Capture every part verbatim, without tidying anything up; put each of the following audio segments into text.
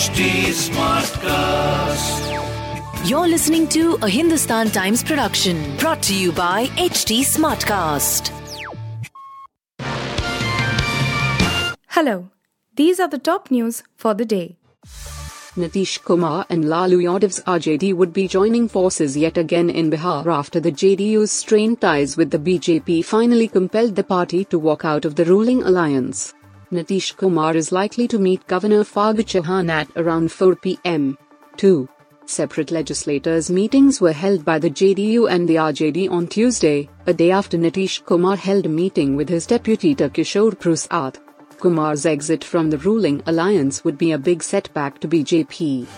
H T Smartcast. You're listening to a Hindustan Times production brought to you by H T Smartcast. Hello, these are the top news for the day. Nitish Kumar and Lalu Yadav's R J D would be joining forces yet again in Bihar after the J D U's strained ties with the B J P finally compelled the party to walk out of the ruling alliance. Nitish Kumar is likely to meet Governor Faghuchahan at around four p.m. Two separate legislators' meetings were held by the J D U and the R J D on Tuesday, a day after Nitish Kumar held a meeting with his deputy Takishore Prusat. Kumar's exit from the ruling alliance would be a big setback to B J P.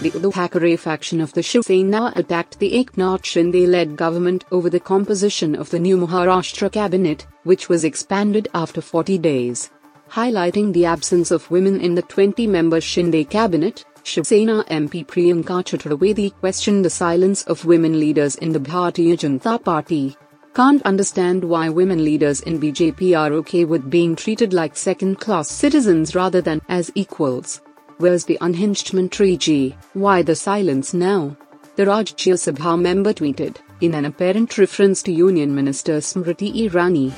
The Uthakare faction of the Shiv Sena attacked the Aknach Shinde-led government over the composition of the new Maharashtra cabinet, which was expanded after forty days. Highlighting the absence of women in the twenty-member Shinde cabinet, Shiv Sena M P Priyanka Chaturvedi questioned the silence of women leaders in the Bharatiya Janata Party. "Can't understand why women leaders in B J P are okay with being treated like second-class citizens rather than as equals. Where's the unhinged Mantriji? Why the silence now?" the Rajya Sabha member tweeted, in an apparent reference to Union Minister Smriti Irani.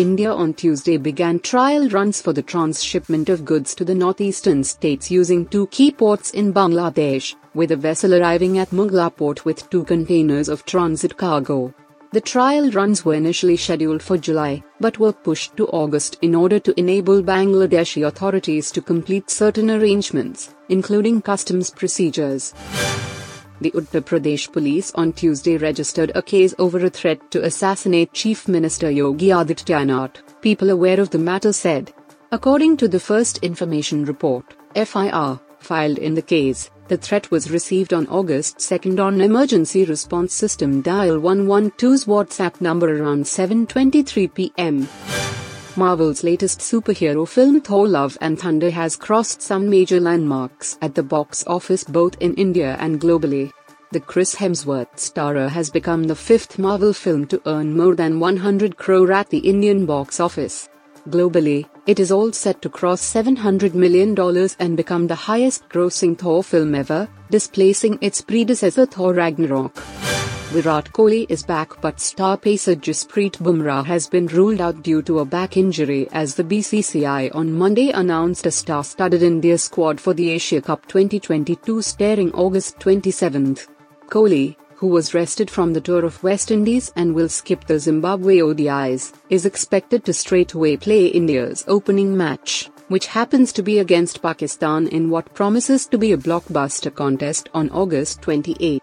India on Tuesday began trial runs for the transshipment of goods to the northeastern states using two key ports in Bangladesh, with a vessel arriving at Mongla Port with two containers of transit cargo. The trial runs were initially scheduled for July, but were pushed to August in order to enable Bangladeshi authorities to complete certain arrangements, including customs procedures. The Uttar Pradesh police on Tuesday registered a case over a threat to assassinate Chief Minister Yogi Adityanath, people aware of the matter said. According to the first information report, F I R, filed in the case, the threat was received on August second on emergency response system dial one one two's WhatsApp number around seven twenty-three p.m. Marvel's latest superhero film Thor Love and Thunder has crossed some major landmarks at the box office both in India and globally. The Chris Hemsworth starrer has become the fifth Marvel film to earn more than one hundred crore at the Indian box office. Globally, it is all set to cross seven hundred million dollars and become the highest-grossing Thor film ever, displacing its predecessor Thor Ragnarok. Virat Kohli is back but star pacer Jasprit Bumrah has been ruled out due to a back injury as the B C C I on Monday announced a star-studded India squad for the Asia Cup twenty twenty-two starting August twenty-seventh. Kohli, who was rested from the tour of West Indies and will skip the Zimbabwe O D Is, is expected to straightaway play India's opening match, which happens to be against Pakistan in what promises to be a blockbuster contest on August twenty-eighth.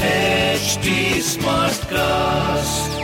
H T Smartcast.